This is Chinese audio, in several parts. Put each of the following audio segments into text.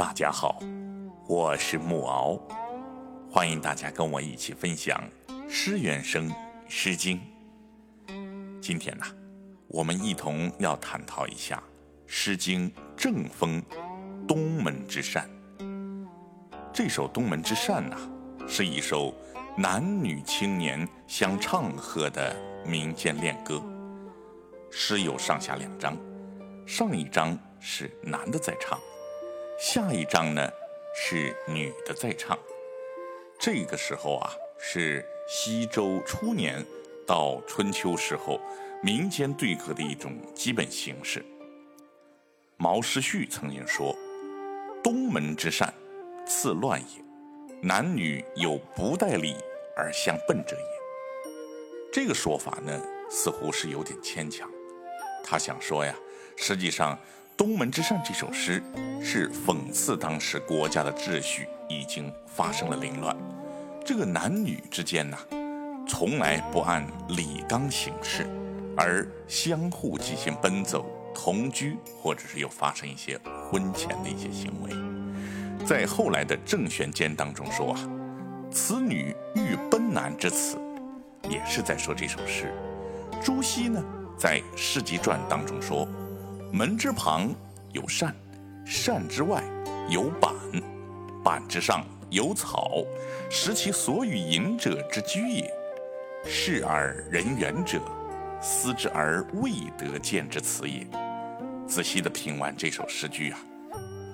大家好，我是木敖，欢迎大家跟我一起分享诗原声《诗经》。今天呢，我们一同要探讨一下《诗经·正风·东门之扇》。这首《东门之扇》呢，是一首男女青年相唱和的民间恋歌。诗有上下两章，上一章是男的在唱，下一章呢是女的在唱。这个时候啊，是西周初年到春秋时候民间对歌的一种基本形式。毛诗序曾经说：“东门之扇，次乱也。男女有不待礼而相奔者也。”这个说法呢，似乎是有点牵强。他想说呀，实际上东门之扇这首诗是讽刺当时国家的秩序已经发生了凌乱，这个男女之间呢，从来不按礼纲行事，而相互进行奔走、同居，或者是又发生一些婚前的一些行为。在后来的郑玄监当中说啊，“此女欲奔男之词”，也是在说这首诗。朱熹呢，在《诗集传》当中说：“门之旁有扇，扇之外有板，板之上有草，食其所与饮者之居也。视而人远者，思之而未得见之词也。”仔细地品完这首诗句啊，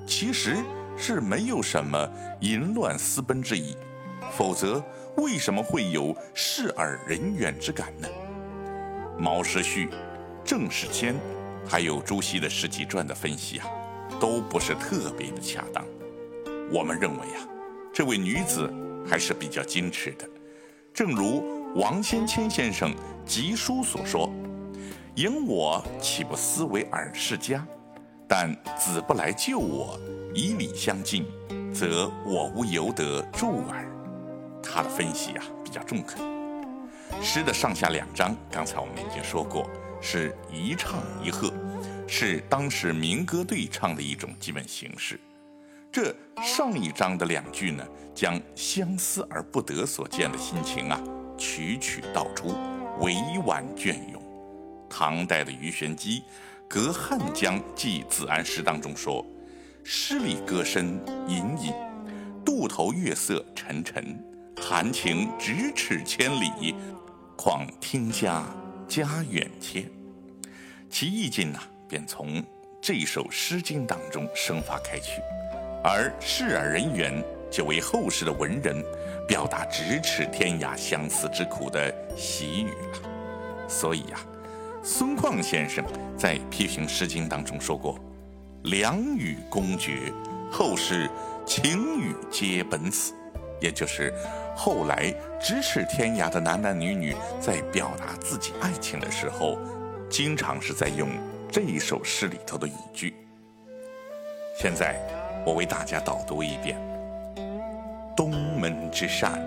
其实是没有什么淫乱私奔之意，否则为什么会有视而人远之感呢？毛诗序、郑世谦还有朱熹的《诗集传》的分析啊，都不是特别的恰当。我们认为啊，这位女子还是比较矜持的，正如王先谦先生集书所说：“迎我岂不思为尔世家？但子不来救我，以礼相近，则我无由得助耳。”他的分析啊，比较中肯。诗的上下两章，刚才我们已经说过，是一唱一和，是当时民歌对唱的一种基本形式。这上一章的两句呢，将相思而不得所见的心情啊，曲曲道出，委婉隽永。唐代的鱼玄机《隔汉江寄子安诗》当中说：“诗里歌声隐隐，渡头月色沉沉，含情咫尺千里，况听家家远切。”其意境呢，便从这首《诗经》当中生发开去，而“视而人远”就为后世的文人表达咫尺天涯相思之苦的习语了。所以啊，孙况先生在批评《诗经》当中说过：“良语公绝，后世情语皆本此。”也就是后来咫尺天涯的男男女女在表达自己爱情的时候，经常是在用这一首诗里头的语句。现在我为大家导读一遍：“东门之扇，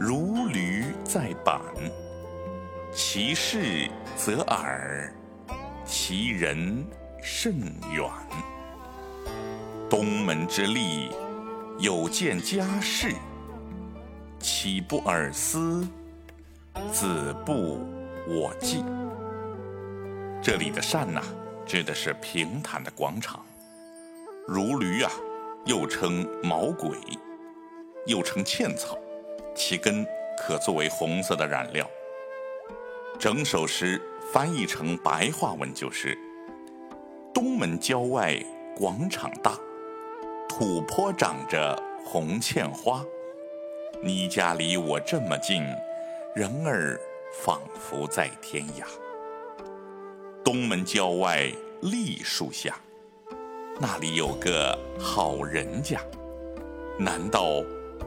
如驴在板。其视则迩，其人甚远。东门之利，有见家室，岂不尔思？子不我计。”这里的扇呢，指的是平坦的广场。如驴啊，又称毛鬼，又称茜草，其根可作为红色的染料。整首诗翻译成白话文就是：“东门郊外广场大，土坡长着红茜花，你家离我这么近，人儿仿佛在天涯。东门郊外栗树下，那里有个好人家，难道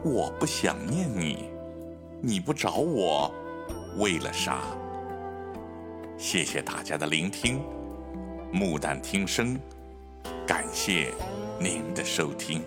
我不想念你？你不找我，为了啥？”谢谢大家的聆听，木蛋听声，感谢您的收听。